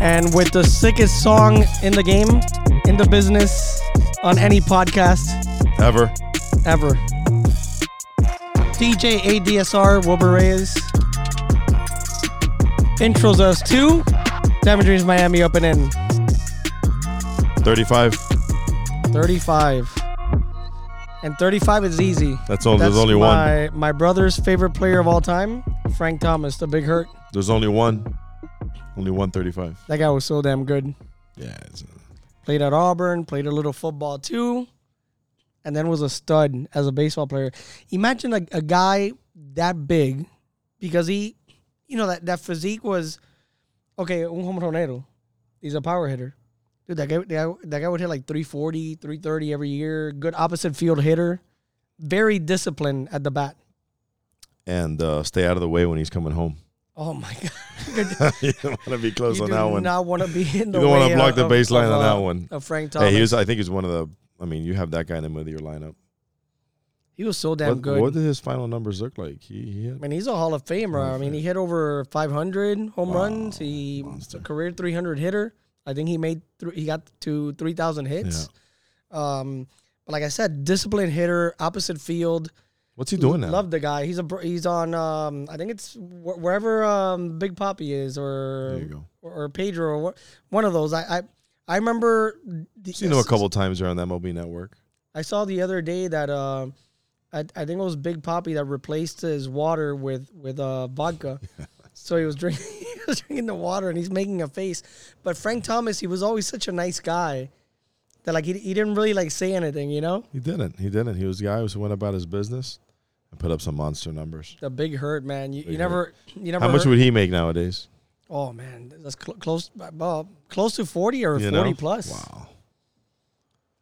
And with the sickest song in the game, in the business, on any podcast. Ever. DJ ADSR, Wilbur Reyes. Intros us to Diamond Dreams Miami up and in. 35. And 35 is easy. There's only one. My brother's favorite player of all time, Frank Thomas, the Big Hurt. There's only one. Only 135. That guy was so damn good. Yeah. Played at Auburn, played a little football too, and then was a stud as a baseball player. Imagine a guy that big, because he, you know, that physique was, okay, un jonronero. He's a power hitter. Dude, that guy would hit like 340, 330 every year. Good opposite field hitter. Very disciplined at the bat. And stay out of the way when he's coming home. Oh, my God. You don't want to be close on that one. You do not want to be in the way. You don't want to block the baseline on that one. Of Frank Thomas. Hey, I think he was one of the, I mean, you have that guy in the middle of your lineup. He was so damn good. What did his final numbers look like? He's a Hall of Famer. I mean, he hit over 500 home runs. He was a career 300 hitter. I think he got to 3,000 hits. Yeah. But like I said, disciplined hitter, opposite field. What's he doing now? Love the guy. He's on. I think it's wherever Big Papi is, or Pedro, or one of those. I remember. Seen him a couple times around the MLB Network. I saw the other day that I think it was Big Papi that replaced his water with vodka. So he was drinking. He was drinking the water, and he's making a face. But Frank Thomas, he was always such a nice guy. That like he didn't really like say anything, you know. He didn't. He was the guy who went about his business. And put up some monster numbers. The Big Hurt, man. You never. How much would he make nowadays? Oh man, that's close to 40 or 40 plus. Wow.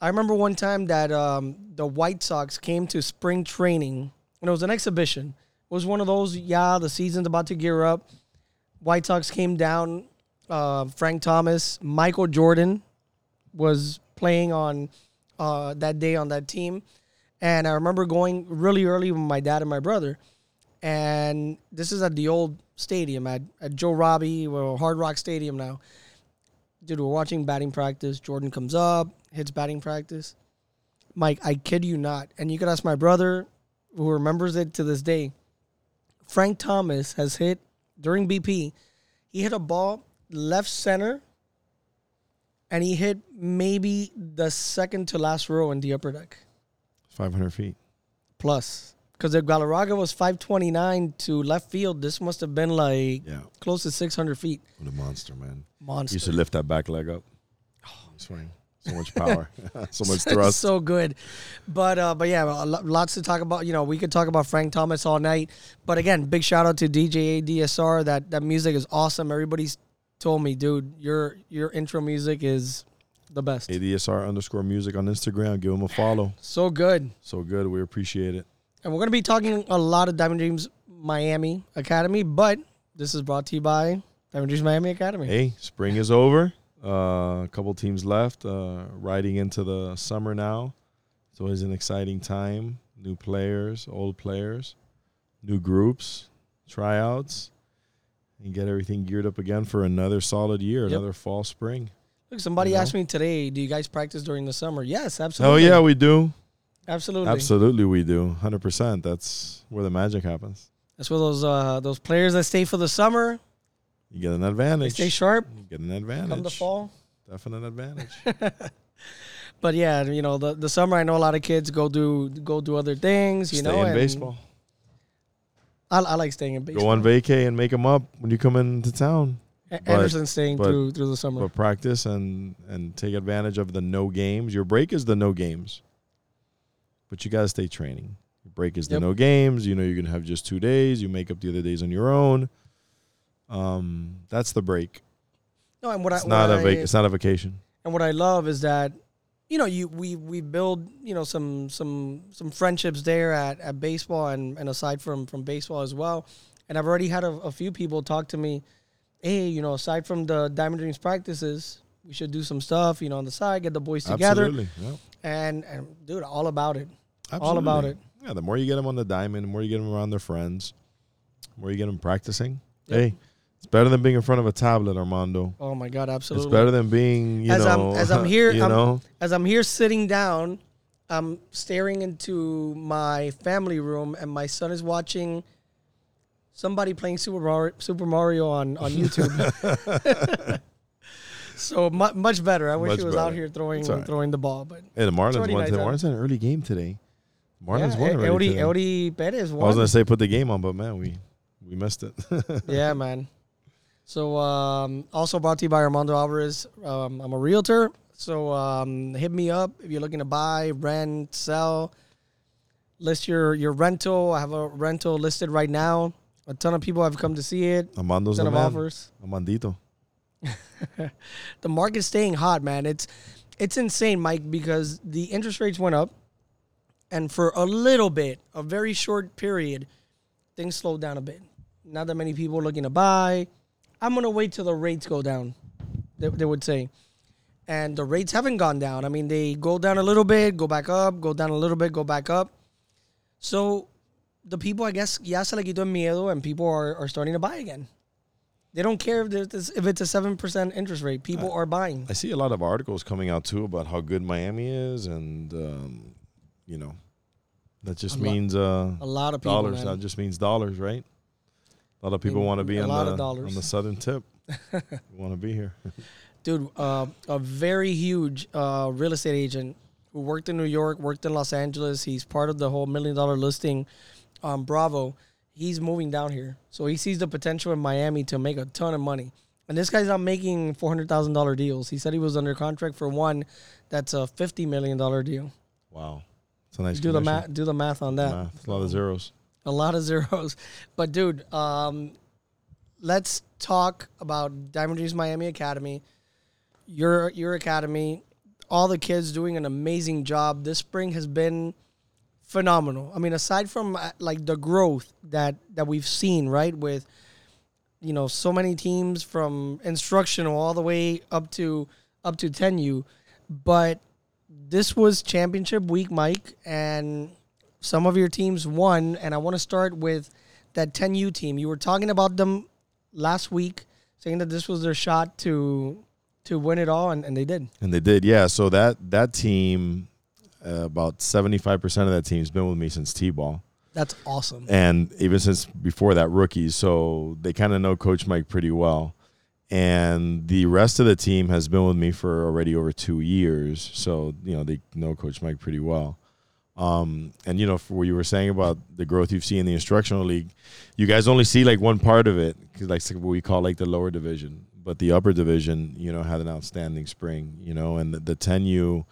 I remember one time that the White Sox came to spring training, and it was an exhibition. It was one of those. Yeah, the season's about to gear up. White Sox came down. Frank Thomas, Michael Jordan, was playing on that day on that team. And I remember going really early with my dad and my brother. And this is at the old stadium at Joe Robbie, well, Hard Rock Stadium now. Dude, we're watching batting practice. Jordan comes up, hits batting practice. Mike, I kid you not. And you could ask my brother, who remembers it to this day. Frank Thomas has hit, during BP, he hit a ball left center, and he hit maybe the second to last row in the upper deck. 500 feet. Plus. Because if Galarraga was 529 to left field, this must have been close to 600 feet. What a monster, man. You should lift that back leg up. Oh, swing. So much power. So much thrust. So good. But yeah, lots to talk about. You know, we could talk about Frank Thomas all night. But again, big shout out to DJ ADSR. That music is awesome. Everybody's told me, dude, your intro music is the best. ADSR _music on Instagram. Give him a follow. So good. We appreciate it. And we're going to be talking a lot of Diamond Dreams Miami Academy, but this is brought to you by Diamond Dreams Miami Academy. Hey, spring is over. A couple teams left. Riding into the summer now. It's always an exciting time. New players, old players, new groups, tryouts. And get everything geared up again for another solid year, Another fall, spring. Look, somebody asked me today, do you guys practice during the summer? Yes, absolutely. Oh, yeah, we do. Absolutely we do. 100%. That's where the magic happens. That's where those players that stay for the summer. You get an advantage. They stay sharp. You get an advantage. Come the fall. Definite advantage. But, yeah, you know, the summer, I know a lot of kids go do other things. Stay in baseball. I like staying in baseball. Go on vacay and make them up when you come into town. Anderson's staying through the summer. But practice and take advantage of the no games. Your break is the no games. But you got to stay training. Your break is the no games. You know you're going to have just 2 days. You make up the other days on your own. That's the break. No, and it's not a vacation. And what I love is that you know, we build, you know, some friendships there at baseball and aside from baseball as well. And I've already had a few people talk to me, hey, you know, aside from the Diamond Dreams practices, we should do some stuff, you know, on the side, get the boys together. Absolutely, yeah. And dude, all about it. Absolutely. All about it. Yeah, the more you get them on the diamond, the more you get them around their friends, the more you get them practicing. Yep. Hey, it's better than being in front of a tablet, Armando. Oh my God, absolutely. It's better than being, as I'm here sitting down, I'm staring into my family room, and my son is watching somebody playing Super Mario on YouTube. So much better. I wish he was better. Out here throwing the ball. But hey, the Marlins won. The Marlins had an early game today. Marlins won already. Eudy Perez won. I was gonna say put the game on, but man, we missed it. Yeah, man. So also brought to you by Armando Alvarez. I'm a realtor, so hit me up if you're looking to buy, rent, sell, list your rental. I have a rental listed right now. A ton of people have come to see it. Armando's the man. Offers. Armandito. The market's staying hot, man. It's insane, Mike, because the interest rates went up, and for a little bit, a very short period, things slowed down a bit. Not that many people are looking to buy. I'm gonna wait till the rates go down, they would say, and the rates haven't gone down. I mean, they go down a little bit, go back up, go down a little bit, go back up. So the people, I guess, ya se le quitó el miedo, and people are starting to buy again. They don't care if it's a 7% interest rate. People are buying. I see a lot of articles coming out, too, about how good Miami is. And, you know, that just means a lot of people, dollars. Man. That just means dollars, right? A lot of people want to be on the southern tip. Want to be here. Dude, a very huge real estate agent who worked in New York, worked in Los Angeles. He's part of the whole $1 million listing on Bravo. He's moving down here. So he sees the potential in Miami to make a ton of money. And this guy's not making $400,000 deals. He said he was under contract for one that's a $50 million deal. Wow. It's a nice condition. Do the math on that. A lot of zeros. A lot of zeros. But, dude, let's talk about Diamond Dreams Miami Academy, your academy, all the kids doing an amazing job. This spring has been phenomenal. I mean, aside from like the growth that we've seen, right, with, you know, so many teams from instructional all the way up to 10U, but this was championship week, Mike, and some of your teams won. And I want to start with that 10U team. You were talking about them last week, saying that this was their shot to win it all, and they did. And they did, yeah. So that team. About 75% of that team's been with me since T-ball. That's awesome. And even since before that, rookies. So they kind of know Coach Mike pretty well. And the rest of the team has been with me for already over 2 years. So, you know, they know Coach Mike pretty well. And, you know, for what you were saying about the growth you've seen in the Instructional League, you guys only see, like, one part of it, cause like what we call, like, the lower division. But the upper division, you know, had an outstanding spring, you know. And the 10U,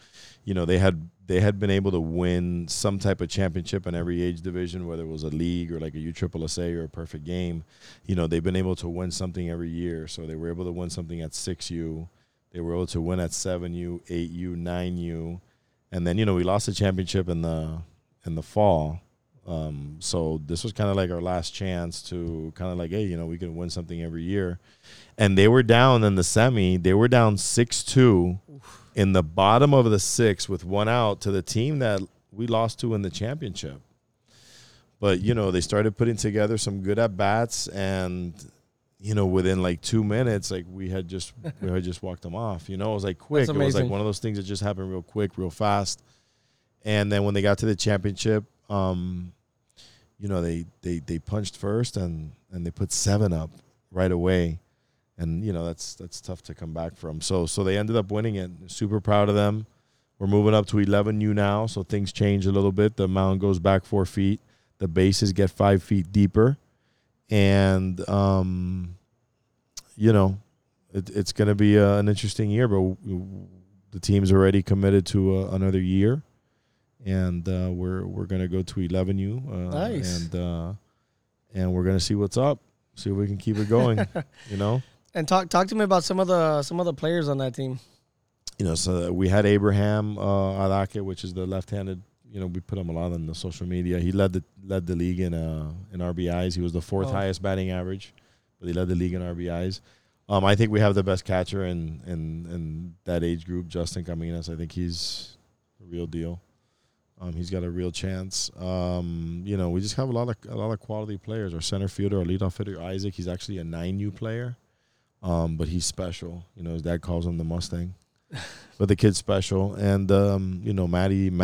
you know, they had been able to win some type of championship in every age division, whether it was a league or like a USSSA or a perfect game. You know, they've been able to win something every year. So they were able to win something at 6U. They were able to win at 7U, 8U, 9U. And then, you know, we lost the championship in the fall. So this was kind of like our last chance to kind of like, hey, you know, we can win something every year. And they were down in the semi. They were down 6-2 in the bottom of the sixth with one out to the team that we lost to in the championship. But, you know, they started putting together some good at-bats, and, you know, within like 2 minutes, like we had just walked them off. You know, it was like quick. It was like one of those things that just happened real quick, real fast. And then when they got to the championship, you know, they punched first and they put 7 up right away. And, you know, that's tough to come back from. So they ended up winning it. Super proud of them. We're moving up to 11U now, so things change a little bit. The mound goes back 4 feet. The bases get 5 feet deeper. And, you know, it's going to be an interesting year, but the team's already committed to another year. And we're going to go to 11U. Nice. And we're going to see what's up, see if we can keep it going, you know. And talk to me about some of the players on that team. you know, so we had Abraham Araka, which is the left-handed. You know, we put him a lot on the social media. He led the league in RBIs. He was the fourth highest batting average, but he led the league in RBIs. I think we have the best catcher in that age group, Justin Caminas. I think he's a real deal. He's got a real chance. You know, we just have a lot of quality players. Our center fielder, our leadoff hitter, Isaac. He's actually a 9U player, but he's special. You know, his dad calls him the Mustang, but the kid's special. And you know, Maddie, and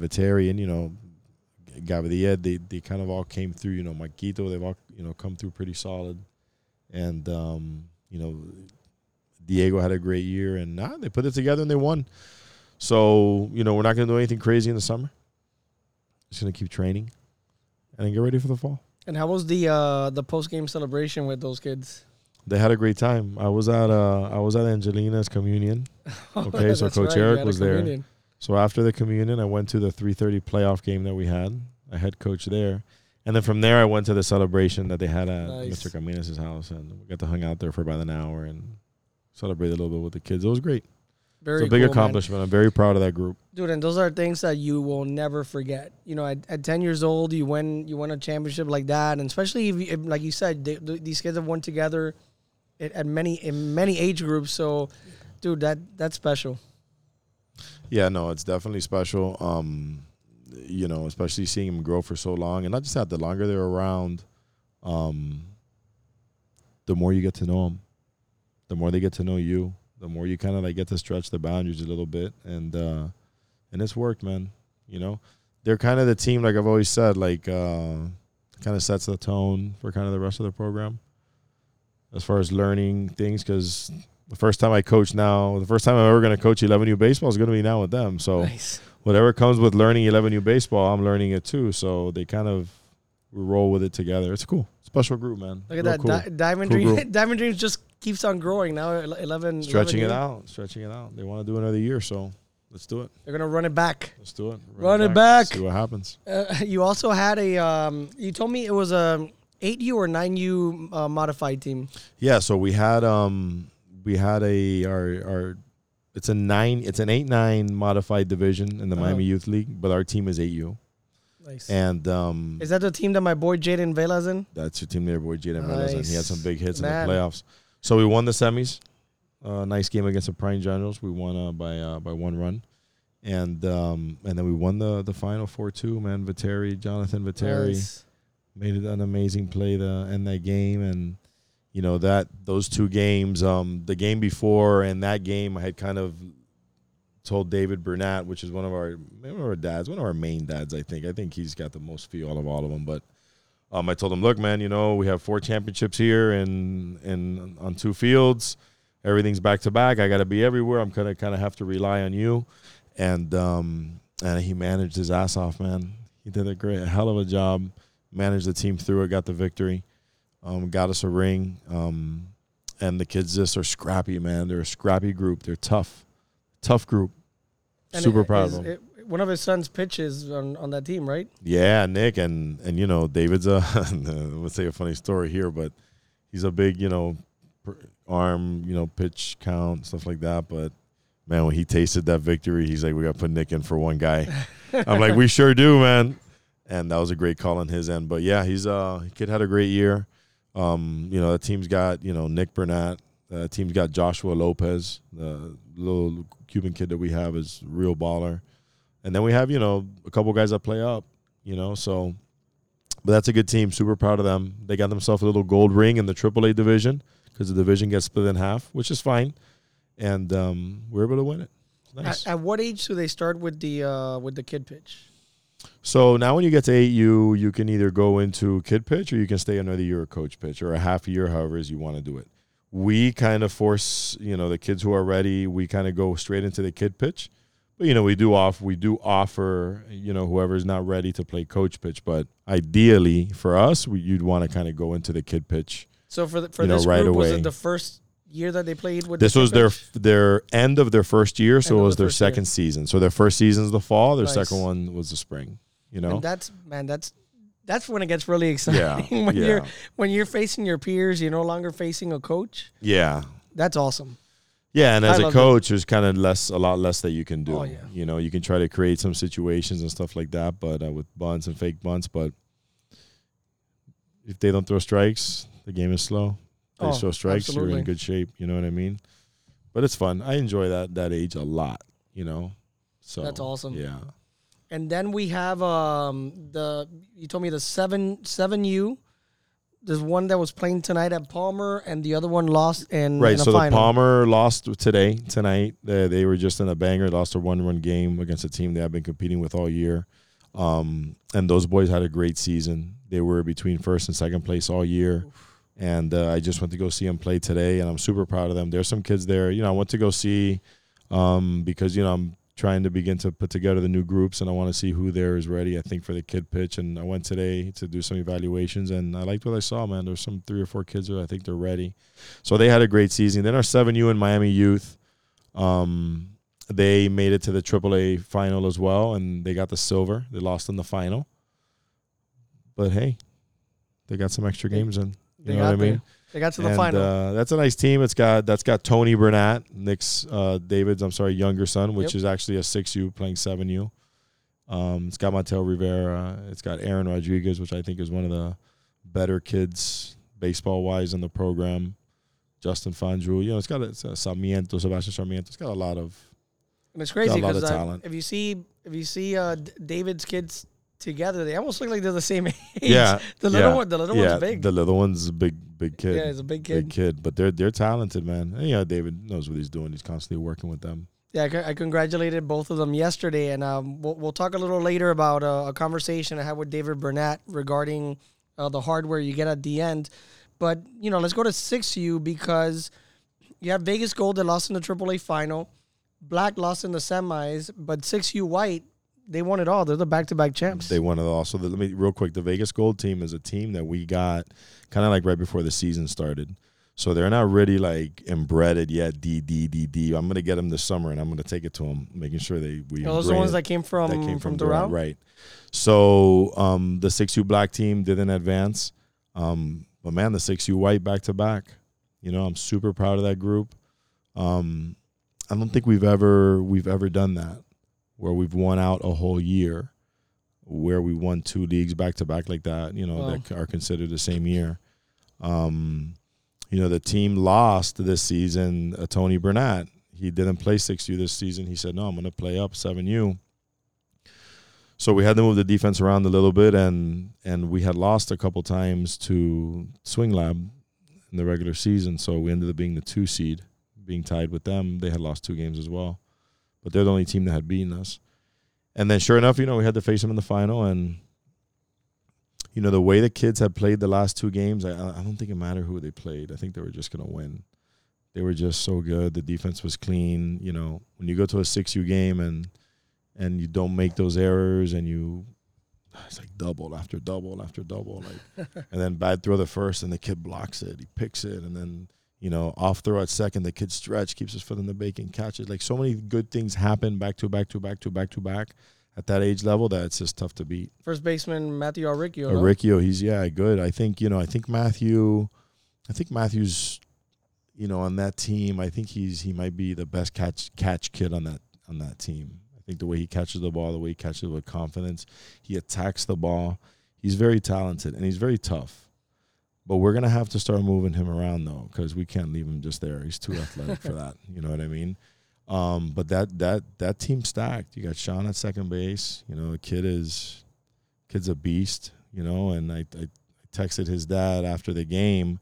Viterian. You know, Gaviria. They kind of all came through. You know, Maquito. They've all come through pretty solid. And you know, Diego had a great year, and they put it together and they won. So, you know, we're not going to do anything crazy in the summer. Just going to keep training and then get ready for the fall. And how was the post-game celebration with those kids? They had a great time. I was at Angelina's communion. Okay, so Coach Eric was there. So after the communion, I went to the 3:30 playoff game that we had. I head coach there. And then from there, I went to the celebration that they had at Mr. Caminas' house. And we got to hang out there for about an hour and celebrate a little bit with the kids. It was great. Very it's a big cool, accomplishment. Man. I'm very proud of that group. Dude, and those are things that you will never forget. You know, at 10 years old, you win a championship like that. And especially, if like you said, these kids have won together in many age groups. So, dude, that's special. Yeah, no, it's definitely special. You know, especially seeing them grow for so long. And not just that, the longer they're around, the more you get to know them, the more they get to know you. The more you kind of like get to stretch the boundaries a little bit, and it's worked, man. You know, they're kind of the team, like I've always said, like kind of sets the tone for kind of the rest of the program as far as learning things. Because the first time I'm ever going to coach 11U baseball is going to be now with them. So whatever comes with learning 11U baseball, I'm learning it too. So they kind of we roll with it together. It's cool. Special group, man. Look at that. Cool. Diamond Dreams just keeps on growing. Now 11. Stretching it out. They want to do another year, so let's do it. They're going to run it back. Let's do it. Run it back. See what happens. You also had a you told me it was a 8U or 9U modified team. Yeah, so we had our it's an 8-9 modified division in the Miami Youth League, but our team is 8U. Nice. And is that the team that my boy Jaden Vela's in? That's your team there, boy Jaden Vela's in. He had some big hits in the playoffs. So we won the semis. Nice game against the Prime Generals. We won by one run, and then we won the final 4-2. Man, Jonathan Viteri, made it an amazing play to end that game. And you know that those two games, the game before and that game, I had kind of told David Burnett, which is one of our main dads, I think he's got the most feel out of all of them. But I told him, look, man, you know, we have 4 championships here and on 2 fields. Everything's back-to-back. I got to be everywhere. I'm going to kind of have to rely on you. And he managed his ass off, man. He did a hell of a job, managed the team through it, got the victory, got us a ring. And the kids just are scrappy, man. They're a scrappy group. They're tough group. And super proud of him. One of his sons pitches on that team, right? Yeah, Nick. And you know, David's let's say a funny story here, but he's a big, you know, arm, you know, pitch count, stuff like that. But, man, when he tasted that victory, he's like, we got to put Nick in for one guy. I'm like, we sure do, man. And that was a great call on his end. But, yeah, kid had a great year. You know, the team's got, you know, Nick Burnett. The team's got Joshua Lopez. The little Cuban kid that we have is a real baller. And then we have, you know, a couple guys that play up, you know. So, but that's a good team. Super proud of them. They got themselves a little gold ring in the AAA division because the division gets split in half, which is fine. And we're able to win it. Nice. At what age do they start with the kid pitch? So now when you get to 8U, you can either go into kid pitch or you can stay another year of coach pitch or a half year, however as you want to do it. We kind of force, you know, the kids who are ready, we kind of go straight into the kid pitch. But, you know, we do offer, you know, whoever's not ready to play coach pitch. But ideally for us, you'd want to kind of go into the kid pitch. So was it the first year that they played with this was pitch? their end of their first year, so it was their second season. So their first season's the fall, their second one was the spring, you know. And that's when it gets really exciting. Yeah, when you're facing your peers, you're no longer facing a coach. Yeah. That's awesome. Yeah, and as a coach, there's kind of a lot less that you can do. Oh, yeah. You know, you can try to create some situations and stuff like that, but with bunts and fake bunts. But if they don't throw strikes, the game is slow. If they throw strikes, absolutely. You're in good shape. You know what I mean? But it's fun. I enjoy that age a lot. You know, so that's awesome. Yeah. And then we have you told me the 7U. There's one that was playing tonight at Palmer, and the other one lost in the final. Right, so the Palmer lost tonight. They were just in a banger, lost a 1-run game against a team they have been competing with all year. And those boys had a great season. They were between first and second place all year. Oof. And I just went to go see them play today, and I'm super proud of them. There's some kids there. You know, I went to go see because, you know, I'm trying to begin to put together the new groups, and I want to see who there is ready, I think, for the kid pitch. And I went today to do some evaluations, and I liked what I saw, man. There's some 3 or 4 kids that I think they're ready. So they had a great season. Then our 7U and Miami Youth, they made it to the AAA final as well, and they got the silver. They lost in the final. But, hey, they got some extra games in. You know what I mean? They got to the final. That's a nice team. That's got Tony Burnett, David's younger son, which is actually a 6U playing 7U. It's got Mateo Rivera. It's got Aaron Rodriguez, which I think is one of the better kids baseball-wise in the program. Justin Fandru. You know, it's got Sarmiento, Sebastian Sarmiento. It's got a lot of talent. And it's crazy because if you see David's kids together, they almost look like they're the same age. Yeah, the little one's big. The little one's a big kid. Yeah, he's a big kid. Big kid, but they're talented, man. And, you know, David knows what he's doing. He's constantly working with them. Yeah, I congratulated both of them yesterday, and we'll talk a little later about a conversation I had with David Burnett regarding the hardware you get at the end. But you know, let's go to 6U because you have Vegas Gold that lost in the AAA final, Black lost in the semis, but 6U White, they won it all. They're the back-to-back champs. They won it all. So let me real quick. The Vegas Gold team is a team that we got kind of like right before the season started. So they're not really like embedded yet. DD. I'm gonna get them this summer, and I'm gonna take it to them, making sure we. Oh, those are the ones that came from Doral, right? So the 6U Black team didn't advance, but man, the 6U White back-to-back. You know, I'm super proud of that group. I don't think we've ever done that, where we've won out a whole year, where we won 2 leagues back-to-back like that, you know, that are considered the same year. You know, the team lost this season, Tony Burnett. He didn't play 6U this season. He said, no, I'm going to play up 7U. So we had to move the defense around a little bit, and we had lost a couple times to Swing Lab in the regular season, so we ended up being the 2 seed, being tied with them. They had lost 2 games as well. But they're the only team that had beaten us. And then sure enough, you know, we had to face them in the final. And, you know, the way the kids had played the last 2 games, I don't think it mattered who they played. I think they were just going to win. They were just so good. The defense was clean. You know, when you go to a 6U game and you don't make those errors and it's like double after double after double. Like, and then bad throw the first and the kid blocks it. He picks it and then, you know, off throw at second, the kid stretch, keeps his foot in the bacon, catches. Like, so many good things happen back to back at that age level that it's just tough to beat. First baseman, Matthew Auricchio. Auricchio, he's, good. I think Matthew's, you know, on that team, I think he might be the best catch kid on that team. I think the way he catches the ball, the way he catches it with confidence, he attacks the ball. He's very talented, and he's very tough. But we're going to have to start moving him around, though, because we can't leave him just there. He's too athletic for that. You know what I mean? But that team's stacked. You got Sean at second base. You know, the kid's a beast, you know. And I texted his dad after the game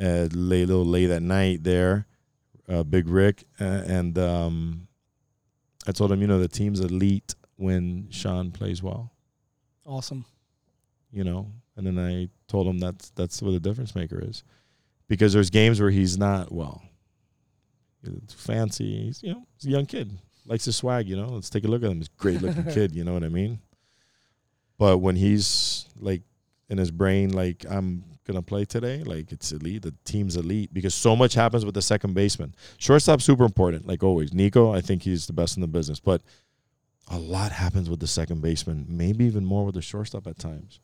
late at night there, Big Rick. And I told him, you know, the team's elite when Sean plays well. Awesome. You know. And then I told him that's what the difference maker is, because there's games where he's not well. It's fancy. He's, you know, he's a young kid, likes his swag. You know, let's take a look at him. He's a great looking kid. You know what I mean? But when he's like in his brain, like I'm gonna play today, like it's elite. The team's elite because so much happens with the second baseman. Shortstop's super important, like always. Nico, I think he's the best in the business, but a lot happens with the second baseman. Maybe even more with the shortstop at times.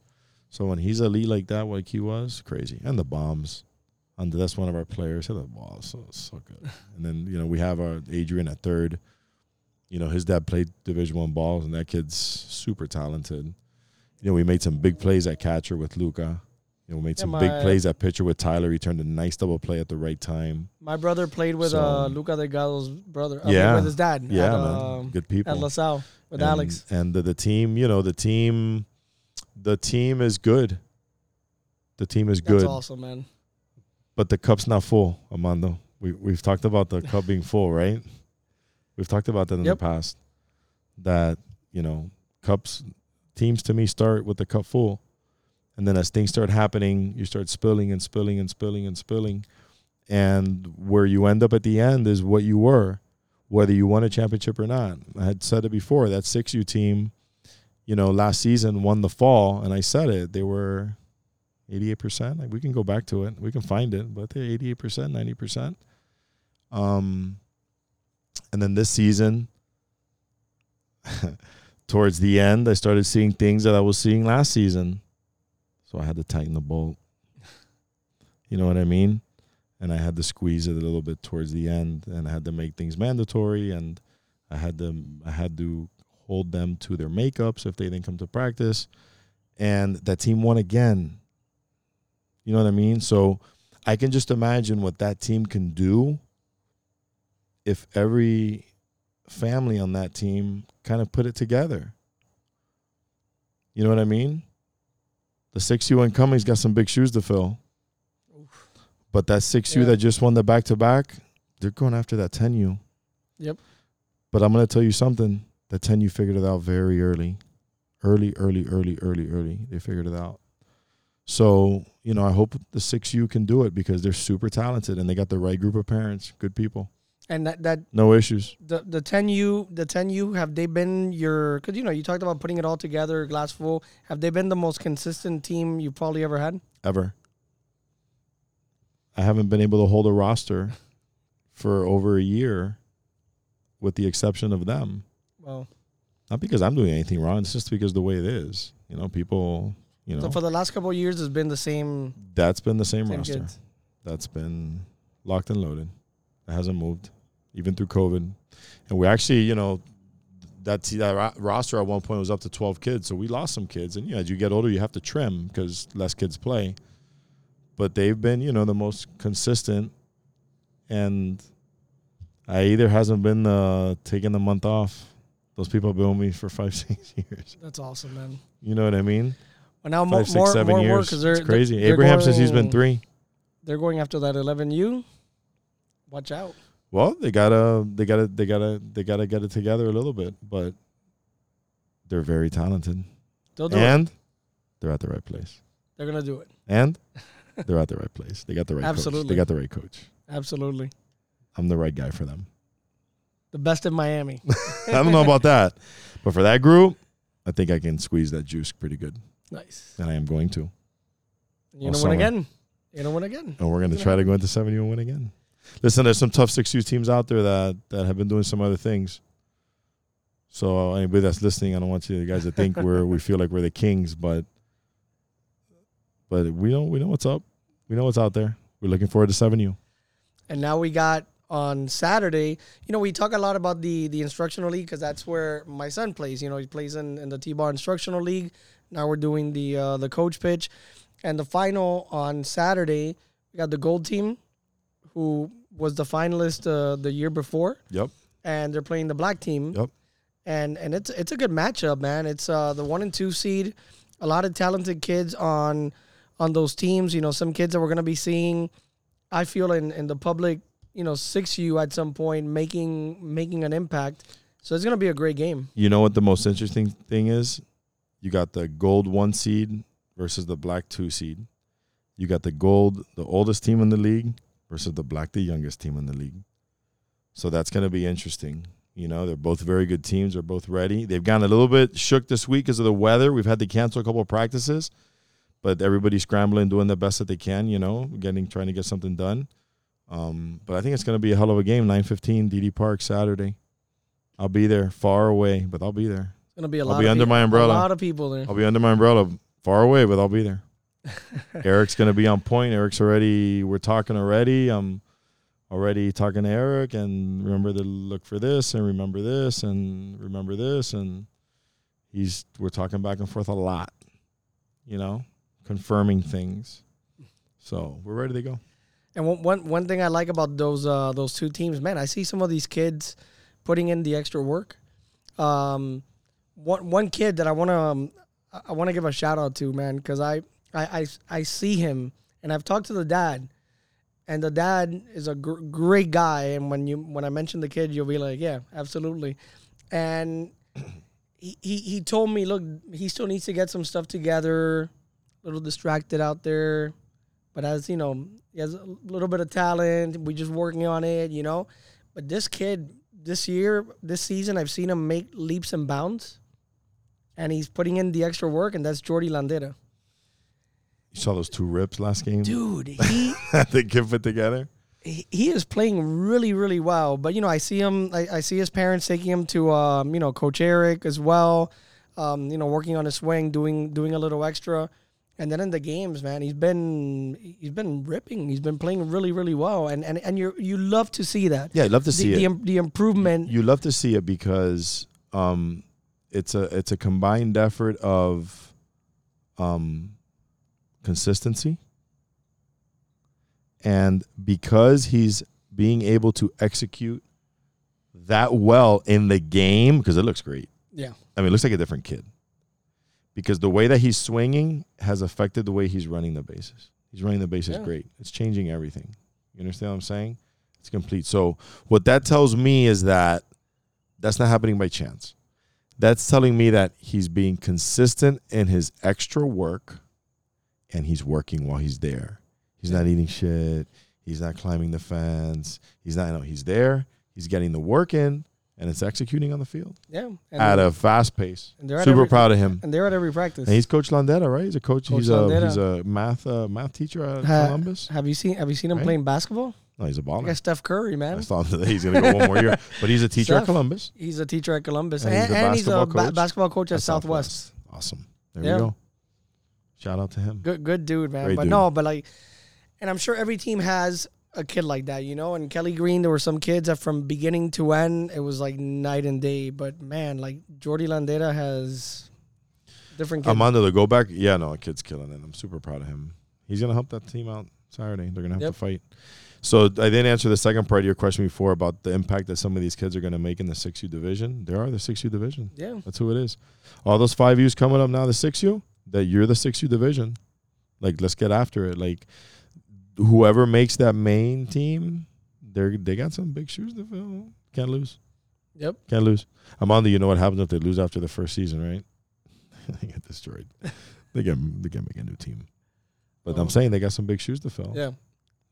So when he's elite like that, like he was, crazy. And the bombs. That's one of our players. Hit the ball so good. And then, you know, we have our Adrian at third. You know, his dad played Division I balls, and that kid's super talented. You know, we made some big plays at catcher with Luca. You know, we made some big plays at pitcher with Tyler. He turned a nice double play at the right time. My brother played with Luca Delgado's brother. With his dad. Yeah, man. Good people. At LaSalle with Alex. And the team, you know, the team is good. The team is good. That's awesome, man. But the cup's not full, Armando. We've talked about the cup being full, right? We've talked about that in the past. That, you know, teams to me start with the cup full. And then as things start happening, you start spilling and spilling and spilling and spilling. And where you end up at the end is what you were, whether you won a championship or not. I had said it before, that 6U team, you know, last season won the fall, and I said it. They were 88%. Like, we can go back to it. We can find it. But they're 88%, 90%. And then this season, towards the end, I started seeing things that I was seeing last season. So I had to tighten the bolt. You know what I mean? And I had to squeeze it a little bit towards the end, and I had to make things mandatory, and I had to hold them to their makeups if they didn't come to practice. And that team won again. You know what I mean? So I can just imagine what that team can do if every family on that team kind of put it together. You know what I mean? The 6U incoming's got some big shoes to fill. Oof. But that 6U that just won the back-to-back, they're going after that 10U. Yep. But I'm going to tell you something. That 10U figured it out very early. Early. They figured it out. So, you know, I hope the 6U can do it because they're super talented and they got the right group of parents, good people. And that no issues. The 10U, have they been your, because, you know, you talked about putting it all together, glass full. Have they been the most consistent team you've probably ever had? Ever. I haven't been able to hold a roster for over a year with the exception of them. Well. Not because I'm doing anything wrong. It's just because the way it is. You know, people, you know. So for the last couple of years, it's been the same. That's been the same roster. Kids. That's been locked and loaded. It hasn't moved. Even through COVID. And we actually, you know, that roster at one point was up to 12 kids. So we lost some kids. And, you know, as you get older, you have to trim because less kids play. But they've been, you know, the most consistent. And I either hasn't been taking the month off. Those people have been with me for 5-6 years. That's awesome, man. You know what I mean? Well, now 5, 6, 7 years. It's crazy. They're Abraham, since he's been 3. They're going after that 11U. Watch out. Well, they gotta get it together a little bit, but they're very talented. And they're at the right place. They're gonna do it. And they're at the right place. They got the right coach. They got the right coach. Absolutely. I'm the right guy for them. The best in Miami. I don't know about that, but for that group, I think I can squeeze that juice pretty good. Nice. And I am going to. You're gonna win again. You're gonna win again. And we're gonna try to go into 7U and win again. Listen, there's some tough 6U teams out there that have been doing some other things. So anybody that's listening, I don't want you guys to think we feel like we're the kings, but we know what's up. We know what's out there. We're looking forward to 7U. And now we got on Saturday. You know, we talk a lot about the instructional league because that's where my son plays. You know, he plays in the T-Bar instructional league. Now we're doing the coach pitch, and the final on Saturday. We got the gold team, who was the finalist the year before. Yep. And they're playing the black team. Yep. And it's a good matchup, man. It's the 1 and 2 seed. A lot of talented kids on those teams. You know, some kids that we're gonna be seeing, I feel in the public, you know, 6U at some point making an impact. So it's gonna be a great game. You know what the most interesting thing is? You got the gold 1 seed versus the black 2 seed. You got the gold, the oldest team in the league, versus the black, the youngest team in the league. So that's going to be interesting. You know, they're both very good teams. They're both ready. They've gotten a little bit shook this week because of the weather. We've had to cancel a couple of practices, but everybody's scrambling, doing the best that they can, you know, trying to get something done. But I think it's going to be a hell of a game, 9:15, DD Park, Saturday. I'll be there, far away, but I'll be there. It's going to be a lot of people. I'll be under my umbrella. A lot of people there. I'll be under my umbrella, far away, but I'll be there. Eric's going to be on point. Eric's already, we're talking already. I'm already talking to Eric, and remember to look for this, and remember this, and remember this. And we're talking back and forth a lot, you know, confirming things. So we're ready to go. And one thing I like about those two teams, man, I see some of these kids putting in the extra work. One kid that I want to give a shout out to, man, because I see him, and I've talked to the dad, and the dad is a great guy. And when I mention the kid, you'll be like, yeah, absolutely. And he told me, look, he still needs to get some stuff together, a little distracted out there, but as you know, he has a little bit of talent. We're just working on it, you know. But this kid, this season, I've seen him make leaps and bounds, and he's putting in the extra work, and that's Jordi Landera. You saw those two rips last game? Dude, the kid put together? He is playing really, really well. But, you know, I see him. I see his parents taking him to, you know, Coach Eric as well, you know, working on his swing, doing a little extra. And then in the games, man, he's been ripping. He's been playing really, really well, and you love to see that. Yeah, you love to see it. The improvement. You love to see it because it's a combined effort of consistency, and because he's being able to execute that well in the game, because it looks great. Yeah, I mean, it looks like a different kid. Because the way that he's swinging has affected the way he's running the bases. He's running the bases great. It's changing everything. You understand what I'm saying? It's complete. So what that tells me is that that's not happening by chance. That's telling me that he's being consistent in his extra work, and he's working while he's there. He's not eating shit. He's not climbing the fence. He's there. He's getting the work in. And it's executing on the field. Yeah. At a fast pace. Super proud of him. And they're at every practice. And he's Coach Landera, right? He's a coach. He's a math teacher at Columbus. Have you seen him playing basketball? No, he's a baller. Like Steph Curry, man. I thought he's going to go one more year. But he's a teacher at Columbus. He's a teacher at Columbus. And he's a basketball coach at Southwest. Awesome. There we go. Shout out to him. Good dude, man. And I'm sure every team has a kid like that, you know. And Kelly Green, there were some kids that from beginning to end, it was like night and day. But man, like Jordi Landera has different kids. Armando, to go back, yeah, no, a kid's killing it. I'm super proud of him. He's going to help that team out Saturday. They're going to have to fight. So I didn't answer the second part of your question before about the impact that some of these kids are going to make in the 6U division. There are the 6U division. Yeah. That's who it is. All those 5Us coming up now, the 6U, that you're the 6U division. Like, let's get after it. Like, whoever makes that main team, they got some big shoes to fill. Can't lose. Yep. Can't lose. Amanda, you know what happens if they lose after the first season, right? They get destroyed. They can make a new team. But I'm saying they got some big shoes to fill. Yeah.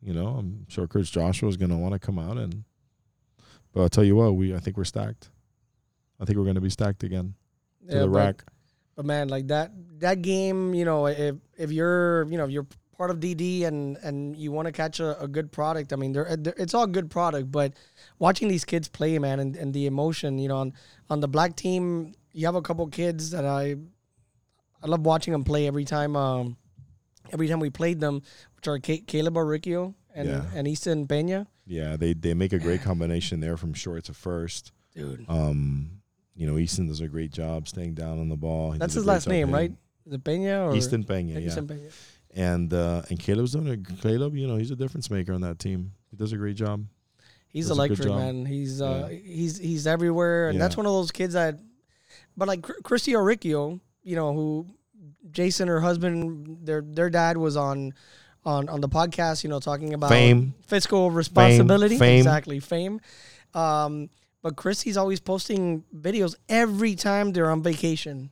You know, I'm sure Coach Joshua is going to want to come out. But I'll tell you what, I think we're stacked. I think we're going to be stacked again to the rack. But, man, like that game, you know, if you're, you know, you're – part of DD and you want to catch a good product. I mean, it's all good product, but watching these kids play, man, and the emotion, you know, on the black team, you have a couple kids that I love watching them play every time we played them, which are Caleb Auricchio and Easton Peña. Yeah, they make a great combination there from short to first. Dude. You know, Easton does a great job staying down on the ball. That's his last name, right? Is it Peña? Or Easton Peña, yeah. Easton Peña. And Caleb's doing it. Caleb, you know, he's a difference maker on that team. He does a great job. He's electric, man. He's everywhere, and that's one of those kids that. But like Christy Auricchio, you know, who Jason, her husband, their dad was on the podcast, you know, talking about fame, fiscal responsibility, fame. But Christy's always posting videos every time they're on vacation.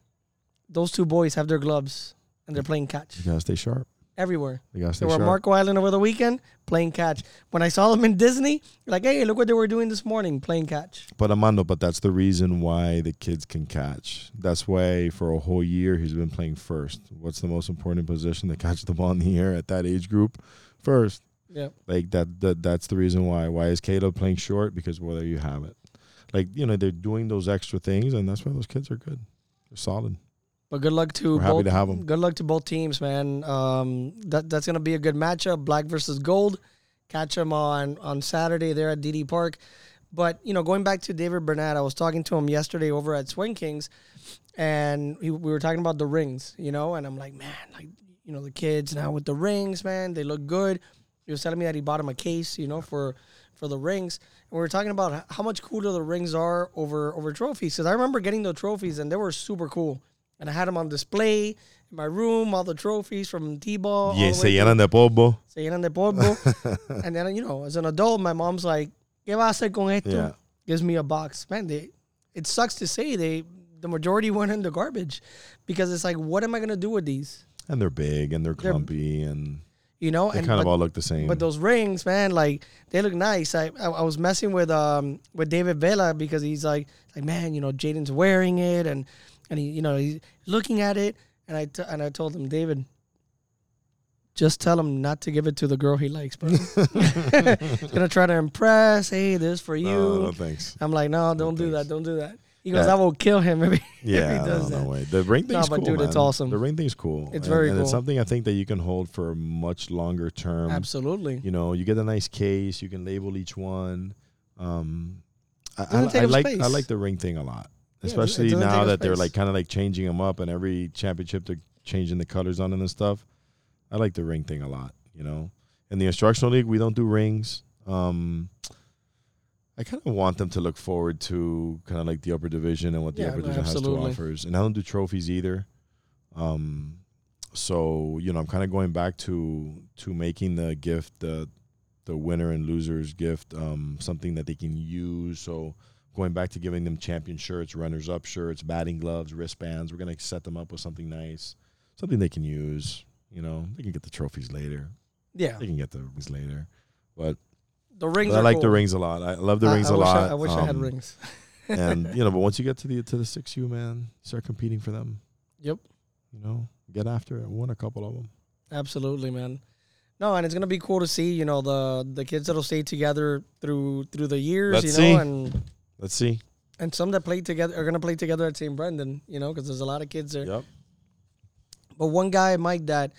Those two boys have their gloves and they're playing catch. You gotta stay sharp. Everywhere. They were at Marco Island over the weekend playing catch. When I saw them in Disney, like, hey, look what they were doing this morning, playing catch. But Armando, that's the reason why the kids can catch. That's why for a whole year he's been playing first. What's the most important position to catch the ball in the air at that age group? First. Yeah. Like that's the reason why. Why is Cato playing short? Because whether you have it. Like, you know, they're doing those extra things, and that's why those kids are good. They're solid. But good luck to both. Happy to have them. Good luck to both teams, man. That's gonna be a good matchup. Black versus Gold. Catch them on Saturday there at DD Park. But you know, going back to David Burnett, I was talking to him yesterday over at Swing Kings, and we were talking about the rings, you know. And I'm like, man, like, you know, the kids now with the rings, man, they look good. He was telling me that he bought him a case, you know, for the rings. And we were talking about how much cooler the rings are over trophies. Because I remember getting the trophies, and they were super cool. And I had them on display in my room, all the trophies from T-ball. Yeah, se llenan de polvo. Se llenan de polvo. And then, you know, as an adult, my mom's like, ¿Qué vas a hacer con esto? Yeah. Gives me a box. Man, it sucks to say the majority went in the garbage, because it's like, what am I going to do with these? And they're big and they're clumpy and, you know, they kind of all look the same. But those rings, man, like, they look nice. I was messing with David Vela, because he's like, man, you know, Jaden's wearing it and he, you know, he's looking at it. And I told him, David, just tell him not to give it to the girl he likes, bro. He's gonna try to impress. Hey, this is for you. No, thanks. I'm like, no, don't do that. Don't do that. He goes, I will kill him if he does that. No way. The ring thing's cool, dude, man. It's awesome. The ring thing's cool. It's very cool. And it's something I think that you can hold for a much longer term. Absolutely. You know, you get a nice case. You can label each one. I like the ring thing a lot, especially now that they're like kind of like changing them up, and every championship they're changing the colors on them and stuff. I like the ring thing a lot, you know. In the instructional league, we don't do rings. I kind of want them to look forward to kind of like the upper division and what the upper division has to offer. And I don't do trophies either. So, you know, I'm kind of going back to making the gift, the winner and loser's gift, something that they can use. So going back to giving them champion shirts, runners-up shirts, batting gloves, wristbands. We're going to set them up with something nice, something they can use. You know, they can get the trophies later. Yeah. They can get the rings later. But the rings are cool. I like the rings a lot. I love the rings a lot. I wish I had rings. And, you know, but once you get to the 6U, man, start competing for them. Yep. You know, get after it. Win a couple of them. Absolutely, man. No, and it's going to be cool to see, you know, the kids that will stay together through the years. Let's see. And some that play together are going to play together at St. Brendan, you know, because there's a lot of kids there. Yep. But one guy, Mike, that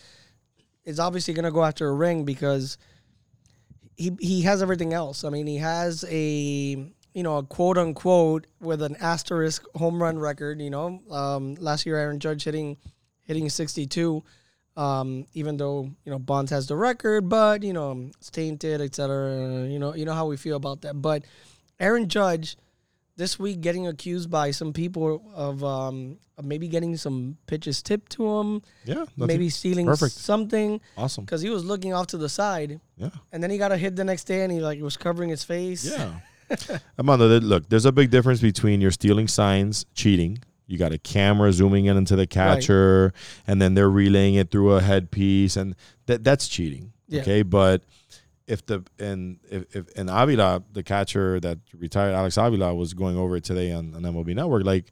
is obviously going to go after a ring because he has everything else. I mean, he has a quote-unquote with an asterisk home run record, you know. Last year, Aaron Judge hitting 62, even though, you know, Bonds has the record, but, you know, it's tainted, et cetera. You know how we feel about that. But Aaron Judge this week getting accused by some people of maybe getting some pitches tipped to him. Yeah. Maybe stealing something. Awesome. Because he was looking off to the side. Yeah. And then he got a hit the next day, and he like was covering his face. Yeah. Armando, look, there's a big difference between you're stealing signs, cheating. You got a camera zooming in into the catcher, and then they're relaying it through a headpiece, and that's cheating. Yeah. Okay, but if Avila, the catcher that retired, Alex Avila, was going over it today on MLB Network, like,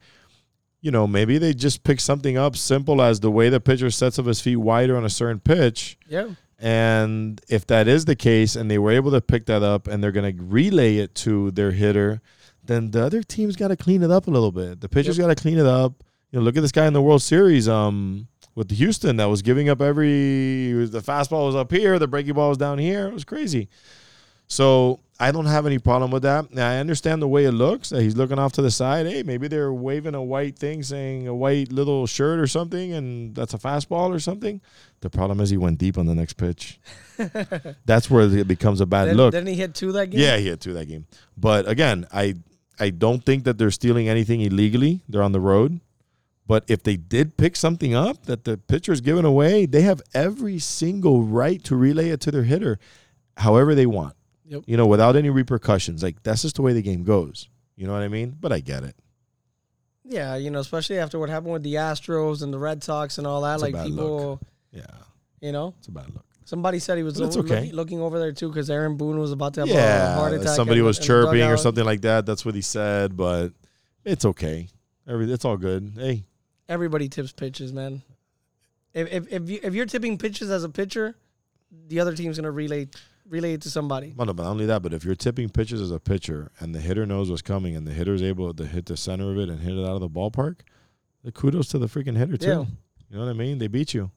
you know, maybe they just pick something up simple as the way the pitcher sets up his feet wider on a certain pitch. Yeah. And if that is the case and they were able to pick that up and they're going to relay it to their hitter, then the other team's got to clean it up a little bit. The pitcher's got to clean it up. You know, look at this guy in the World Series with Houston that was giving up the fastball was up here, the breaking ball was down here. It was crazy. So I don't have any problem with that. Now, I understand the way it looks, that he's looking off to the side. Hey, maybe they're waving a white thing, saying a white little shirt or something, and that's a fastball or something. The problem is he went deep on the next pitch. That's where it becomes a bad look. Didn't he hit two that game? Yeah, he hit two that game. But, again, I don't think that they're stealing anything illegally. They're on the road. But if they did pick something up that the pitcher's given away, they have every single right to relay it to their hitter however they want, you know, without any repercussions. Like, that's just the way the game goes. You know what I mean? But I get it. Yeah, you know, especially after what happened with the Astros and the Red Sox and all that. It's like, people, you know. It's a bad look. Somebody said he was looking over there, too, because Aaron Boone was about to have a heart attack. Somebody was chirping or something like that. That's what he said, but it's okay. It's all good. Hey. Everybody tips pitches, man. If you're tipping pitches as a pitcher, the other team's gonna relay it to somebody. Well, no, but not only that, but if you're tipping pitches as a pitcher and the hitter knows what's coming and the hitter's able to hit the center of it and hit it out of the ballpark, The kudos to the freaking hitter, too. Yeah. You know what I mean? They beat you.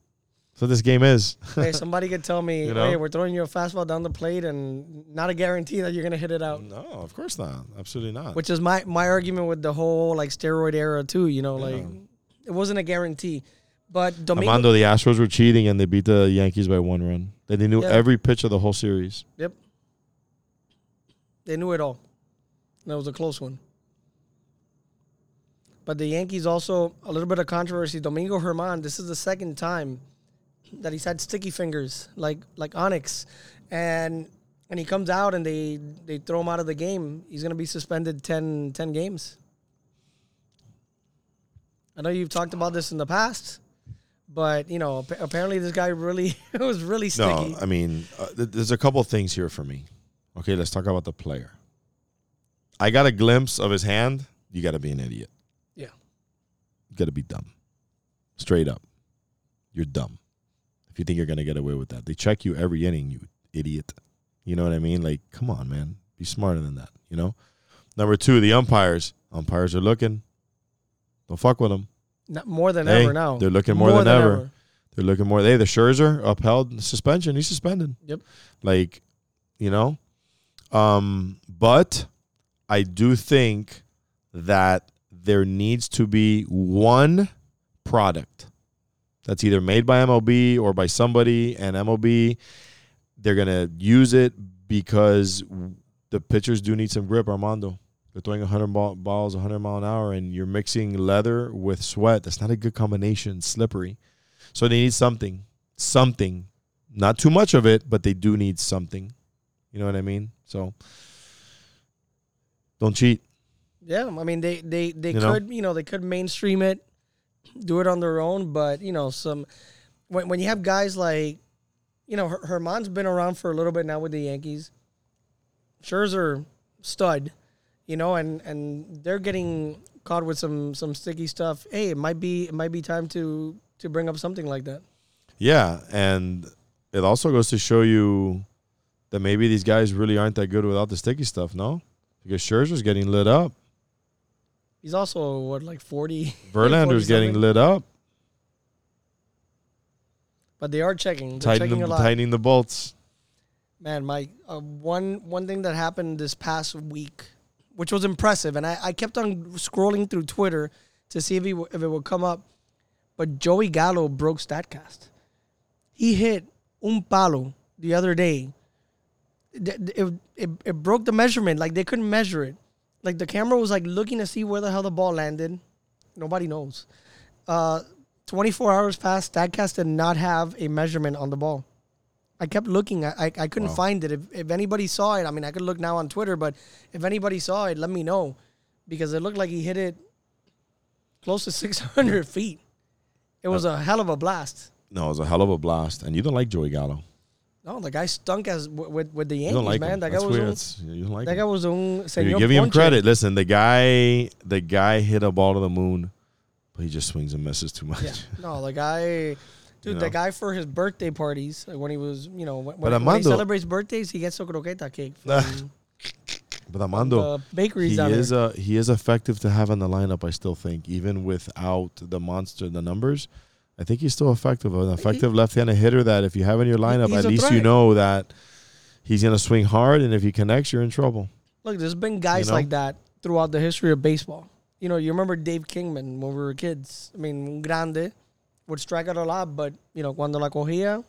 So this game is. Hey, somebody could tell me, you know? Hey, we're throwing you a fastball down the plate and not a guarantee that you're going to hit it out. No, of course not. Absolutely not. Which is my argument with the whole, like, steroid era, too. You know, like, it wasn't a guarantee. But Armando, the Astros were cheating, and they beat the Yankees by 1 run. They knew every pitch of the whole series. Yep. They knew it all. And it was a close one. But the Yankees also, a little bit of controversy. Domingo Germán, this is the second time that he's had sticky fingers, like Onyx. And he comes out and they throw him out of the game. He's going to be suspended 10 games. I know you've talked about this in the past, but, you know, apparently this guy really was really sticky. No, I mean, there's a couple of things here for me. Okay, let's talk about the player. I got a glimpse of his hand. You got to be an idiot. Got to be dumb. Straight up. You're dumb. If you think you're going to get away with that. They check you every inning, you idiot. You know what I mean? Like, come on, man. Be smarter than that, you know? Number two, the umpires. Umpires are looking. Don't fuck with them. Not more than ever now. They're looking more than ever. They're looking more. The Scherzer upheld suspension. He's suspended. Yep. Like, you know? But I do think that there needs to be one product that's either made by MLB or by somebody, and MLB, they're going to use it because the pitchers do need some grip, Armando. They're throwing 100 balls, 100 mile an hour, and you're mixing leather with sweat. That's not a good combination. It's slippery. So they need something. Not too much of it, but they do need something. You know what I mean? So don't cheat. Yeah, I mean, they could mainstream it, do it on their own, but, you know, when you have guys like, you know, Germán's been around for a little bit now with the Yankees. Scherzer, stud, you know, and they're getting caught with some sticky stuff. Hey, it might be time to bring up something like that. Yeah, and it also goes to show you that maybe these guys really aren't that good without the sticky stuff, no? Because Scherzer's getting lit up. He's also, what, like 40? Verlander's getting lit up. But they are checking. They're checking a lot. Tightening the bolts. Man, Mike, one thing that happened this past week, which was impressive, and I kept on scrolling through Twitter to see if it would come up, but Joey Gallo broke StatCast. He hit un palo the other day. It broke the measurement. Like, they couldn't measure it. Like, the camera was, like, looking to see where the hell the ball landed. Nobody knows. 24 hours passed. StatCast did not have a measurement on the ball. I kept looking. I couldn't find it. If anybody saw it, I mean, I could look now on Twitter, but if anybody saw it, let me know. Because it looked like he hit it close to 600 feet. It was a hell of a blast. No, it was a hell of a blast. And you don't like Joey Gallo. No, the guy stunk with the Yankees, you don't like man. That guy, was un señor. You're giving him credit. Listen, the guy hit a ball to the moon, but he just swings and misses too much. Yeah. No, the guy, dude, you know? The guy for his birthday parties, like when he was, you know, when he celebrates birthdays, he gets a croqueta cake. But Armando, he is effective to have in the lineup, I still think, even without the numbers. I think he's still effective. An effective left-handed hitter that if you have in your lineup, at least you know that he's going to swing hard, and if he connects, you're in trouble. Look, there's been guys like that throughout the history of baseball. You know, you remember Dave Kingman when we were kids. I mean, Grande would strike out a lot, but, you know, cuando la cogía,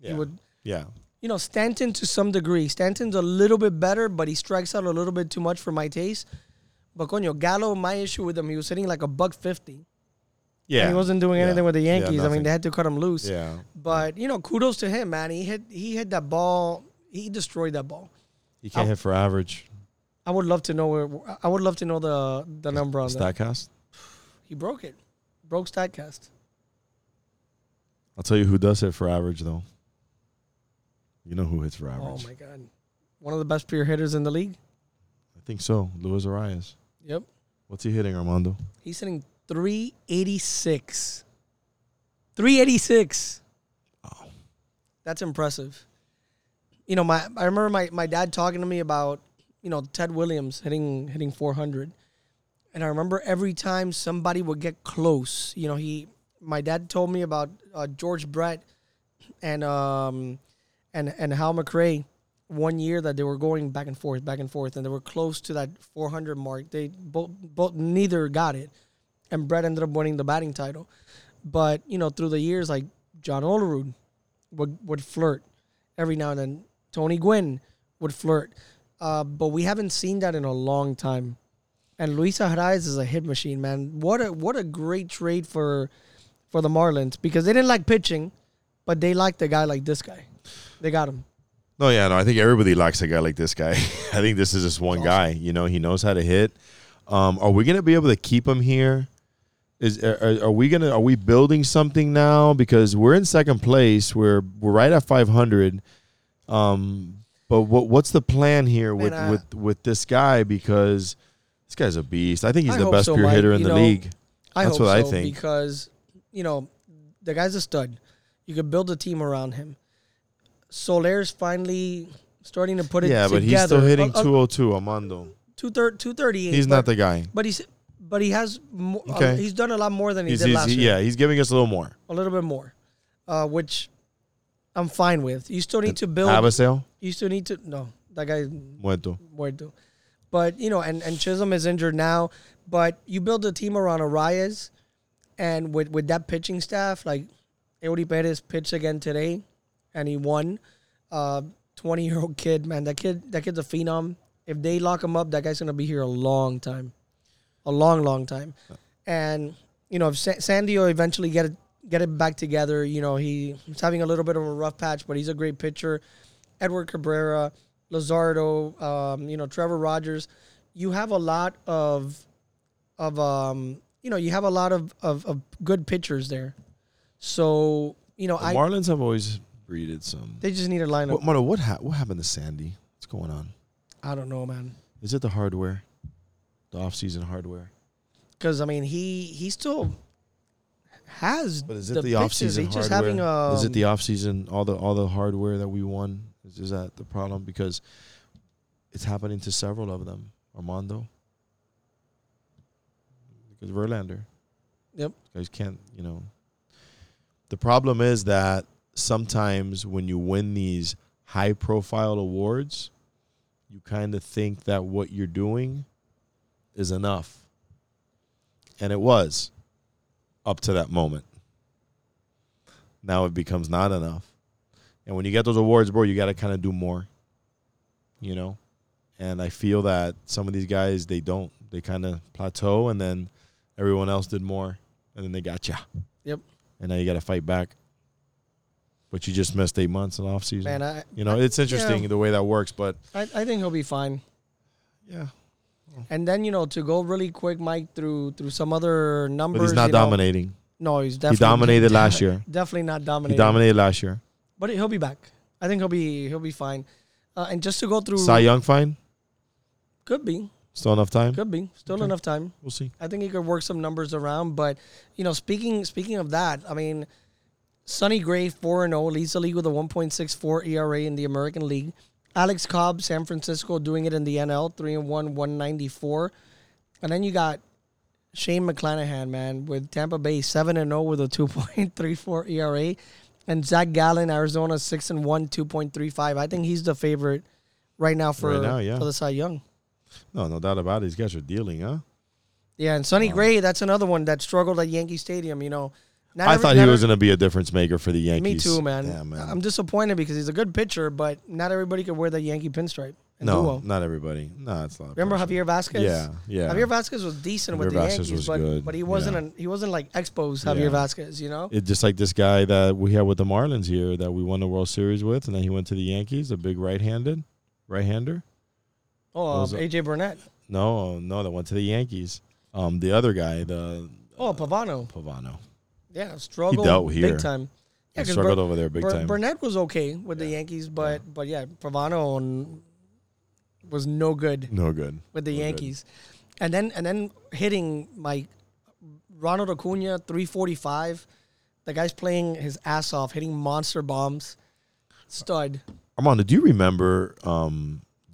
he would. Yeah. You know, Stanton to some degree. Stanton's a little bit better, but he strikes out a little bit too much for my taste. But, coño, Gallo, my issue with him, he was hitting like a $150. Yeah, and he wasn't doing anything with the Yankees. I mean, they had to cut him loose. Yeah, but you know, kudos to him, man. He hit that ball. He destroyed that ball. He can't hit for average. I would love to know where. I would love to know the number on that. StatCast. He broke it. Broke StatCast. I'll tell you who does hit for average, though. You know who hits for average? Oh my God, one of the best pure hitters in the league. I think so, Luis Arias. Yep. What's he hitting, Armando? He's hitting 386. 386. Oh. That's impressive. You know, I remember my dad talking to me about, you know, Ted Williams hitting 400. And I remember every time somebody would get close, you know, my dad told me about George Brett and Hal McRae one year that they were going back and forth, and they were close to that 400 mark. They both neither got it, and Brett ended up winning the batting title. But, you know, through the years, like John Olerud would flirt every now and then. Tony Gwynn would flirt. But we haven't seen that in a long time. And Luis Arraez is a hit machine, man. What a great trade for the Marlins, because they didn't like pitching, but they liked a guy like this guy. They got him. No, yeah, no. I think everybody likes a guy like this guy. I think this is just one awesome guy. You know, he knows how to hit. Are we gonna be able to keep him here? Are we building something now? Because we're in second place. We're right at 500. But what's the plan here with this guy? Because this guy's a beast. I think he's the best pure hitter in the league. That's what I think. Because, you know, the guy's a stud. You could build a team around him. Soler's finally starting to put it together. Yeah, but he's still hitting 202, Armando. 238. He's not the guy. But he has more, he's done a lot more than he did last year. Yeah, he's giving us a little more. A little bit more, which I'm fine with. You still need to build. Have a sale? You still need to. No, that guy's muerto. But, you know, and Chisholm is injured now. But you build a team around Arraez, and with that pitching staff, like Eury Perez pitched again today, and he won. 20-year-old kid, man. That kid's a phenom. If they lock him up, that guy's going to be here a long time. A long, long time. And, you know, if Sandy will eventually get it back together, you know, he's having a little bit of a rough patch, but he's a great pitcher. Edward Cabrera, Luzardo, you know, Trevor Rogers, you have a lot of good pitchers there. So, you know, the Marlins have always breeded some. They just need a lineup. What happened to Sandy? What's going on? I don't know, man. Is it the hardware? The off-season hardware? Because, I mean, he still has. But is it the off-season hardware? Just having is it the off-season, all the hardware that we won? Is that the problem? Because it's happening to several of them. Armando. Because Verlander. Yep. Guys can't, you know. The problem is that sometimes when you win these high-profile awards, you kind of think that what you're doing is enough. And it was up to that moment. Now it becomes not enough. And when you get those awards, bro, you got to kind of do more, you know? And I feel that some of these guys, they don't. They kind of plateau, and then everyone else did more, and then they got you. Yep. And now you got to fight back. But you just missed 8 months in offseason. Man, it's interesting the way that works, but. I think he'll be fine. Yeah. And then, you know, to go really quick, Mike, through some other numbers. But he's not dominating. No, he's definitely. He dominated last year. Definitely not dominating. He dominated last year. But he'll be back. I think he'll be fine. And just to go through. Cy Young fine? Could be. Still enough time? Could be. Still enough time. We'll see. I think he could work some numbers around. But, you know, speaking of that, I mean, Sonny Gray, 4-0, leads the league with a 1.64 ERA in the American League. Alex Cobb, San Francisco, doing it in the NL, 3-1, 194. And then you got Shane McClanahan, man, with Tampa Bay, 7-0 with a 2.34 ERA. And Zach Gallen, Arizona, 6-1, 2.35. I think he's the favorite right now for the Cy Young. No doubt about it. These guys are dealing, huh? Yeah, and Sonny Gray, that's another one that struggled at Yankee Stadium, you know. I thought he was going to be a difference maker for the Yankees. Me too, man. Yeah, man. I'm disappointed because he's a good pitcher, but not everybody could wear the Yankee pinstripe. Not everybody. No, it's not. Remember Javier Vasquez? Yeah. Javier Vasquez was decent with the Yankees, but he wasn't. Yeah. He wasn't like Expos Javier Vasquez, you know. It's just like this guy that we had with the Marlins here that we won the World Series with, and then he went to the Yankees, a big right-hander. Oh, AJ Burnett. No, that went to the Yankees. The other guy, Pavano. Pavano. Yeah, struggled big time. Yeah, he struggled over there big time. Burnett was okay with the Yankees, but Pavano was no good. No good with the Yankees, and then hitting Ronald Acuna, 345. The guy's playing his ass off, hitting monster bombs. Stud. Armando, do you remember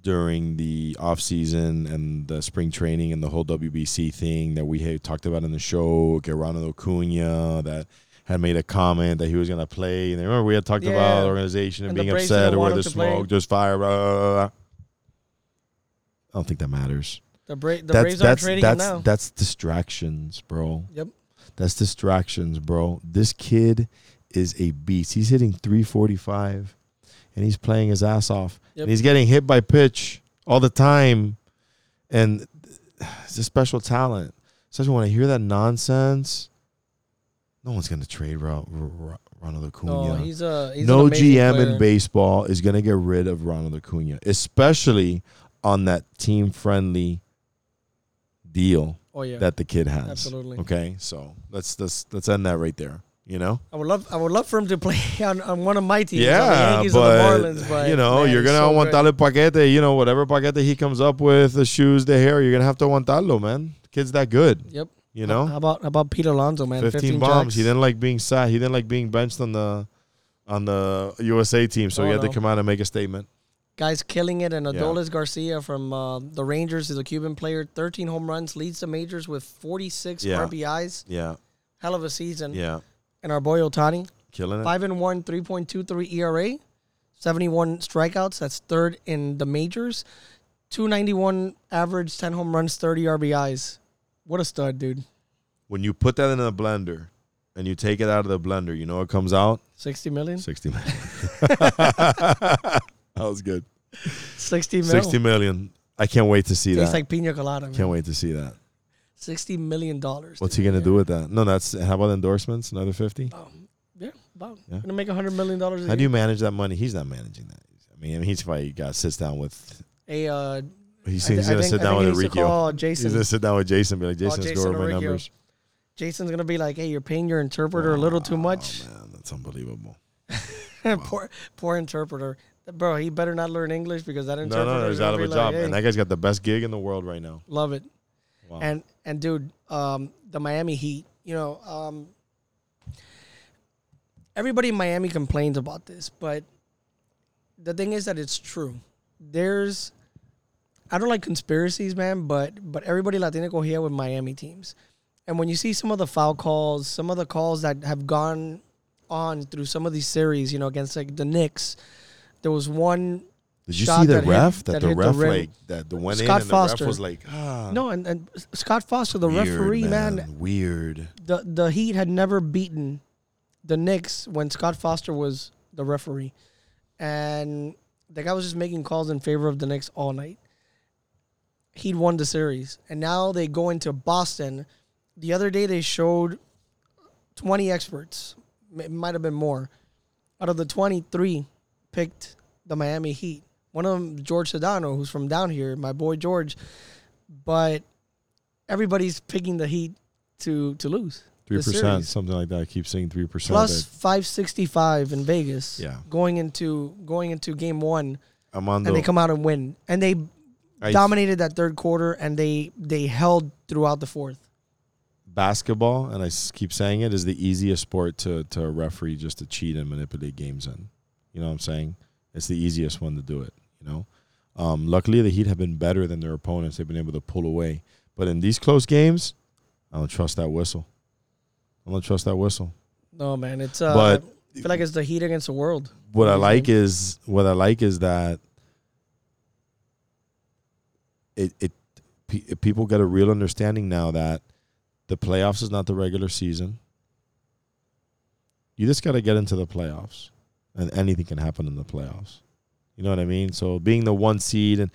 during the offseason and the spring training and the whole WBC thing that we had talked about in the show, Ronald Acuna, that had made a comment that he was going to play. And remember, we had talked about the organization and being upset over the smoke, just fire, blah, blah, blah. I don't think that matters. The Braves aren't trading him now. That's distractions, bro. Yep. That's distractions, bro. This kid is a beast. He's hitting 345, and he's playing his ass off. Yep. And he's getting hit by pitch all the time, and it's a special talent. Especially when I hear that nonsense, no one's going to trade Ronald Acuna. No, he's no GM player in baseball is going to get rid of Ronald Acuna, especially on that team-friendly deal that the kid has. Absolutely. Okay, so let's end that right there. You know, I would love for him to play on one of my teams. Yeah, but you know, man, you're gonna aguantarle paquete. You know, whatever paquete he comes up with, the shoes, the hair, you're gonna have to aguantarlo, man. The kid's that good. Yep. You know, how about Pete Alonso, man? 15 bombs. Jacks. He didn't like being sat. He didn't like being benched on the USA team. So he had to come out and make a statement. Guys killing it, and Adolis Garcia from the Rangers is a Cuban player. 13 home runs, leads the majors with 46 RBIs. Yeah, hell of a season. Yeah. And our boy Ohtani, killing it. 5-1, 3.23 ERA, 71 strikeouts. That's third in the majors. 291 average, 10 home runs, 30 RBIs. What a stud, dude! When you put that in a blender and you take it out of the blender, you know what comes out? 60 million. 60 million. That was good. 60 million. 60 million. I can't wait to see that. It's like piña colada. Man. Can't wait to see that. $60 million. What's he gonna do with that? No, that's how about endorsements? Another 50? Yeah. Gonna make $100 million. How do you manage that money? He's not managing that. I mean, he's probably sits down with a. He's gonna sit down with Jason. Be like, Jason, let's go over my numbers. Jason's gonna be like, hey, you're paying your interpreter a little too much. Oh, man, that's unbelievable. Wow. Poor interpreter, bro. He better not learn English because that interpreter is out of a job. Hey. And that guy's got the best gig in the world right now. Love it. Wow. And dude, the Miami Heat, you know, everybody in Miami complains about this, but the thing is that it's true. I don't like conspiracies, man, but everybody Latino here with Miami teams. And when you see some of the foul calls, some of the calls that have gone on through some of these series, you know, against like the Knicks, there was one. Did you see the ref? The ref was like, ah. No, and Scott Foster, the referee, man. Weird. The Heat had never beaten the Knicks when Scott Foster was the referee. And the guy was just making calls in favor of the Knicks all night. He'd won the series. And now they go into Boston. The other day they showed 20 experts. It might have been more. Out of the 23 picked the Miami Heat. One of them, George Sedano, who's from down here, my boy George. But everybody's picking the Heat to lose. 3%, something like that. I keep saying 3%. Plus 565 in Vegas. Yeah. Going into game 1. Armando. And they come out and win. And they dominated that third quarter, and they held throughout the fourth. Basketball, and I keep saying it, is the easiest sport to referee just to cheat and manipulate games in. You know what I'm saying? It's the easiest one to do it, you know. Luckily, the Heat have been better than their opponents. They've been able to pull away. But in these close games, I don't trust that whistle. I don't trust that whistle. No, man. It's I feel like it's the Heat against the world. What I like is that people get a real understanding now that the playoffs is not the regular season. You just got to get into the playoffs. And anything can happen in the playoffs. You know what I mean? So being the one seed, and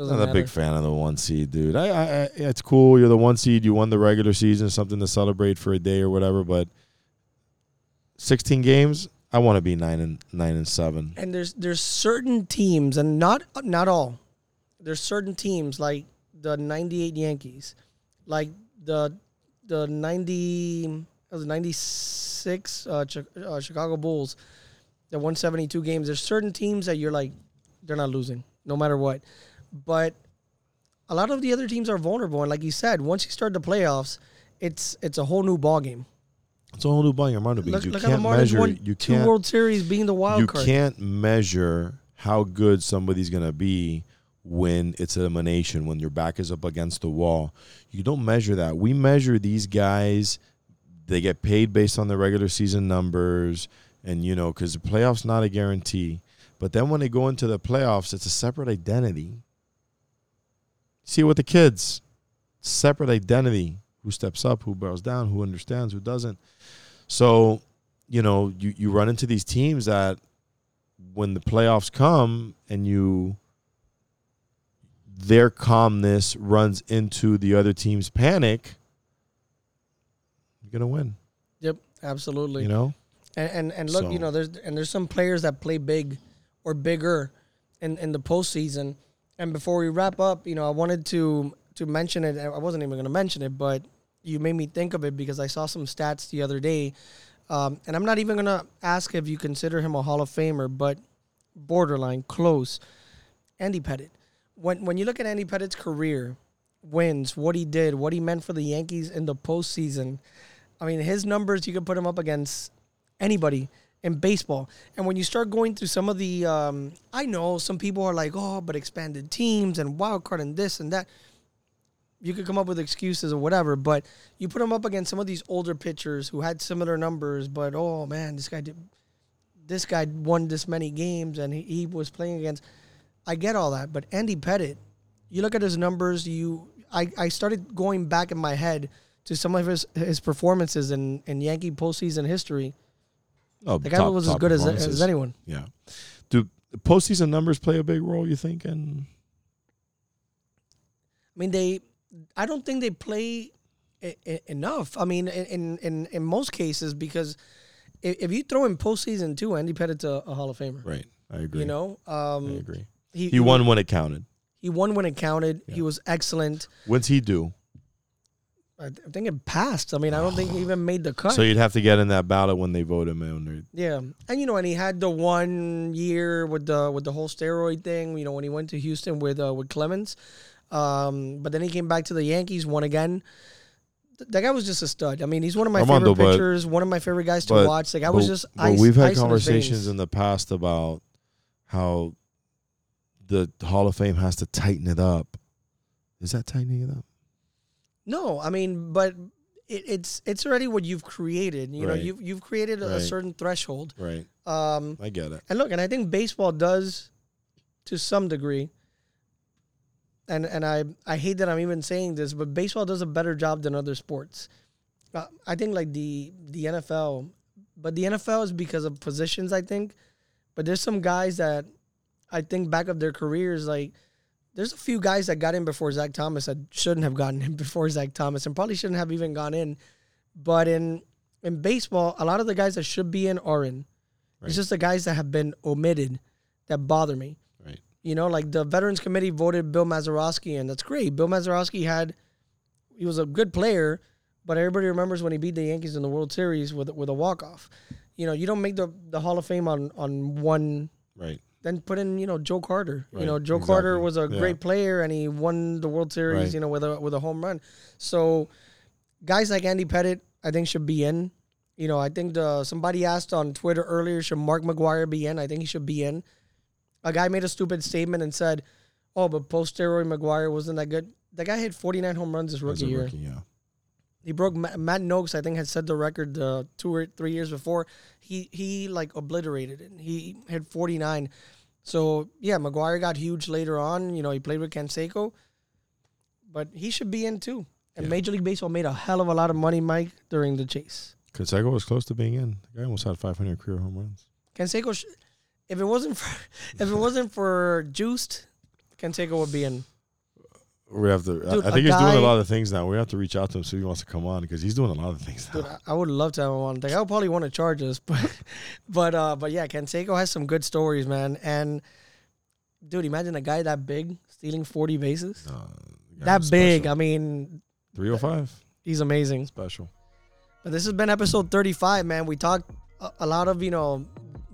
I'm not a big fan of the one seed, dude. I it's cool. You're the one seed. You won the regular season, something to celebrate for a day or whatever. But 16 games, I want to be 9-7. And there's certain teams, and not all. There's certain teams like the 98 Yankees, like the 96 Chicago Bulls. The 172 games, there's certain teams that you're like, they're not losing, no matter what. But a lot of the other teams are vulnerable. And like you said, once you start the playoffs, it's a whole new ballgame. It's a whole new ballgame. Look how the Marlins won two World Series being the wild card. You can't measure how good somebody's going to be when it's elimination, when your back is up against the wall. You don't measure that. We measure these guys. They get paid based on the regular season numbers, and, you know, because the playoffs not a guarantee. But then when they go into the playoffs, it's a separate identity. See it with the kids. Separate identity. Who steps up, who bows down, who understands, who doesn't. So, you know, you run into these teams that when the playoffs come and their calmness runs into the other team's panic, you're going to win. Yep, absolutely. You know? And look, so, you know, there's some players that play big or bigger in the postseason. And before we wrap up, you know, I wanted to mention it. I wasn't even going to mention it, but you made me think of it because I saw some stats the other day. And I'm not even going to ask if you consider him a Hall of Famer, but borderline, close. Andy Pettitte. When you look at Andy Pettitte's career, wins, what he did, what he meant for the Yankees in the postseason, I mean, his numbers, you could put him up against anybody in baseball. And when you start going through some of the, I know some people are like, oh, but expanded teams and wild card and this and that. You could come up with excuses or whatever, but you put him up against some of these older pitchers who had similar numbers, but, oh, man, this guy won this many games and he was playing against. I get all that, but Andy Pettitte, you look at his numbers, I started going back in my head to some of his performances in Yankee postseason history. Oh, the guy was as good as anyone. Yeah. Do postseason numbers play a big role, you think? And I mean, I don't think they play enough. I mean, in most cases, because if you throw in postseason too, Andy Pettitte's a Hall of Famer. Right. I agree. You know? I agree. He won when it counted. He won when it counted. Yeah. He was excellent. What's he do? I think it passed. I mean, I don't think he even made the cut. So you'd have to get in that ballot when they vote him in. Yeah. And, you know, and he had the 1 year with the whole steroid thing, you know, when he went to Houston with Clemens. But then he came back to the Yankees, won again. That guy was just a stud. I mean, he's one of my favorite pitchers, one of my favorite guys to watch. Like, I was just ice. We've had conversations in the past about how the Hall of Fame has to tighten it up. Is that tightening it up? No, I mean, but it's already what you've created. You know, you've created a certain threshold. Right. I get it. And look, and I think baseball does to some degree. And I hate that I'm even saying this, but baseball does a better job than other sports. I think like the NFL, but the NFL is because of positions, I think. But there's some guys that I think back of their careers, like there's a few guys that got in before Zach Thomas that shouldn't have gotten in before Zach Thomas and probably shouldn't have even gone in. But in baseball, a lot of the guys that should be in are in. Right. It's just the guys that have been omitted that bother me. You know, like the Veterans Committee voted Bill Mazeroski in. That's great. Bill Mazeroski he was a good player, but everybody remembers when he beat the Yankees in the World Series with a walk-off. You know, you don't make the Hall of Fame on one. Right. Then put in, you know, Joe Carter. Right. You know, Joe Carter was a great player, and he won the World Series, you know, with a home run. So guys like Andy Pettitte, I think, should be in. You know, I think somebody asked on Twitter earlier, should Mark McGwire be in? I think he should be in. A guy made a stupid statement and said, oh, but post-steroid McGwire wasn't that good. That guy hit 49 home runs his rookie year. Yeah. He broke Matt Noakes, I think, had set the record 2 or 3 years before. He like, obliterated it. He hit 49. So, yeah, McGwire got huge later on. You know, he played with Canseco. But he should be in, too. And Major League Baseball made a hell of a lot of money, Mike, during the chase. Canseco was close to being in. The guy almost had 500 career home runs. Canseco... If it wasn't for Juiced, Canseco would be in. We have to. Dude, I think he's doing a lot of things now. We have to reach out to him so he wants to come on because he's doing a lot of things now. Dude, I would love to have him on. Like, I would probably want to charge us, but yeah, Canseco has some good stories, man. And dude, imagine a guy that big stealing 40 bases. That big. Special. I mean, 305. He's amazing. Special. But this has been episode 35, man. We talked a lot of, you know,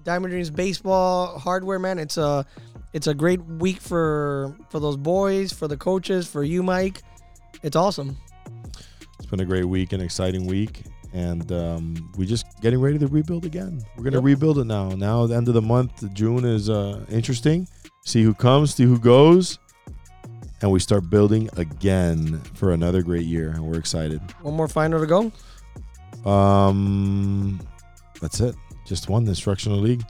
Diamond Dreams baseball hardware, man. It's a great week for those boys, for the coaches, for you, Mike. It's awesome. It's been a great week, an exciting week, and we're just getting ready to rebuild again. We're gonna rebuild it now. Now the end of the month, June is interesting. See who comes, see who goes. and we start building again for another great year, and we're excited. One more final to go? That's it. Just one, the instructional league.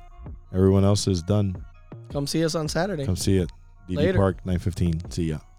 Everyone else is done. Come see us on Saturday. Come see it. DD Park, 9:15. See ya.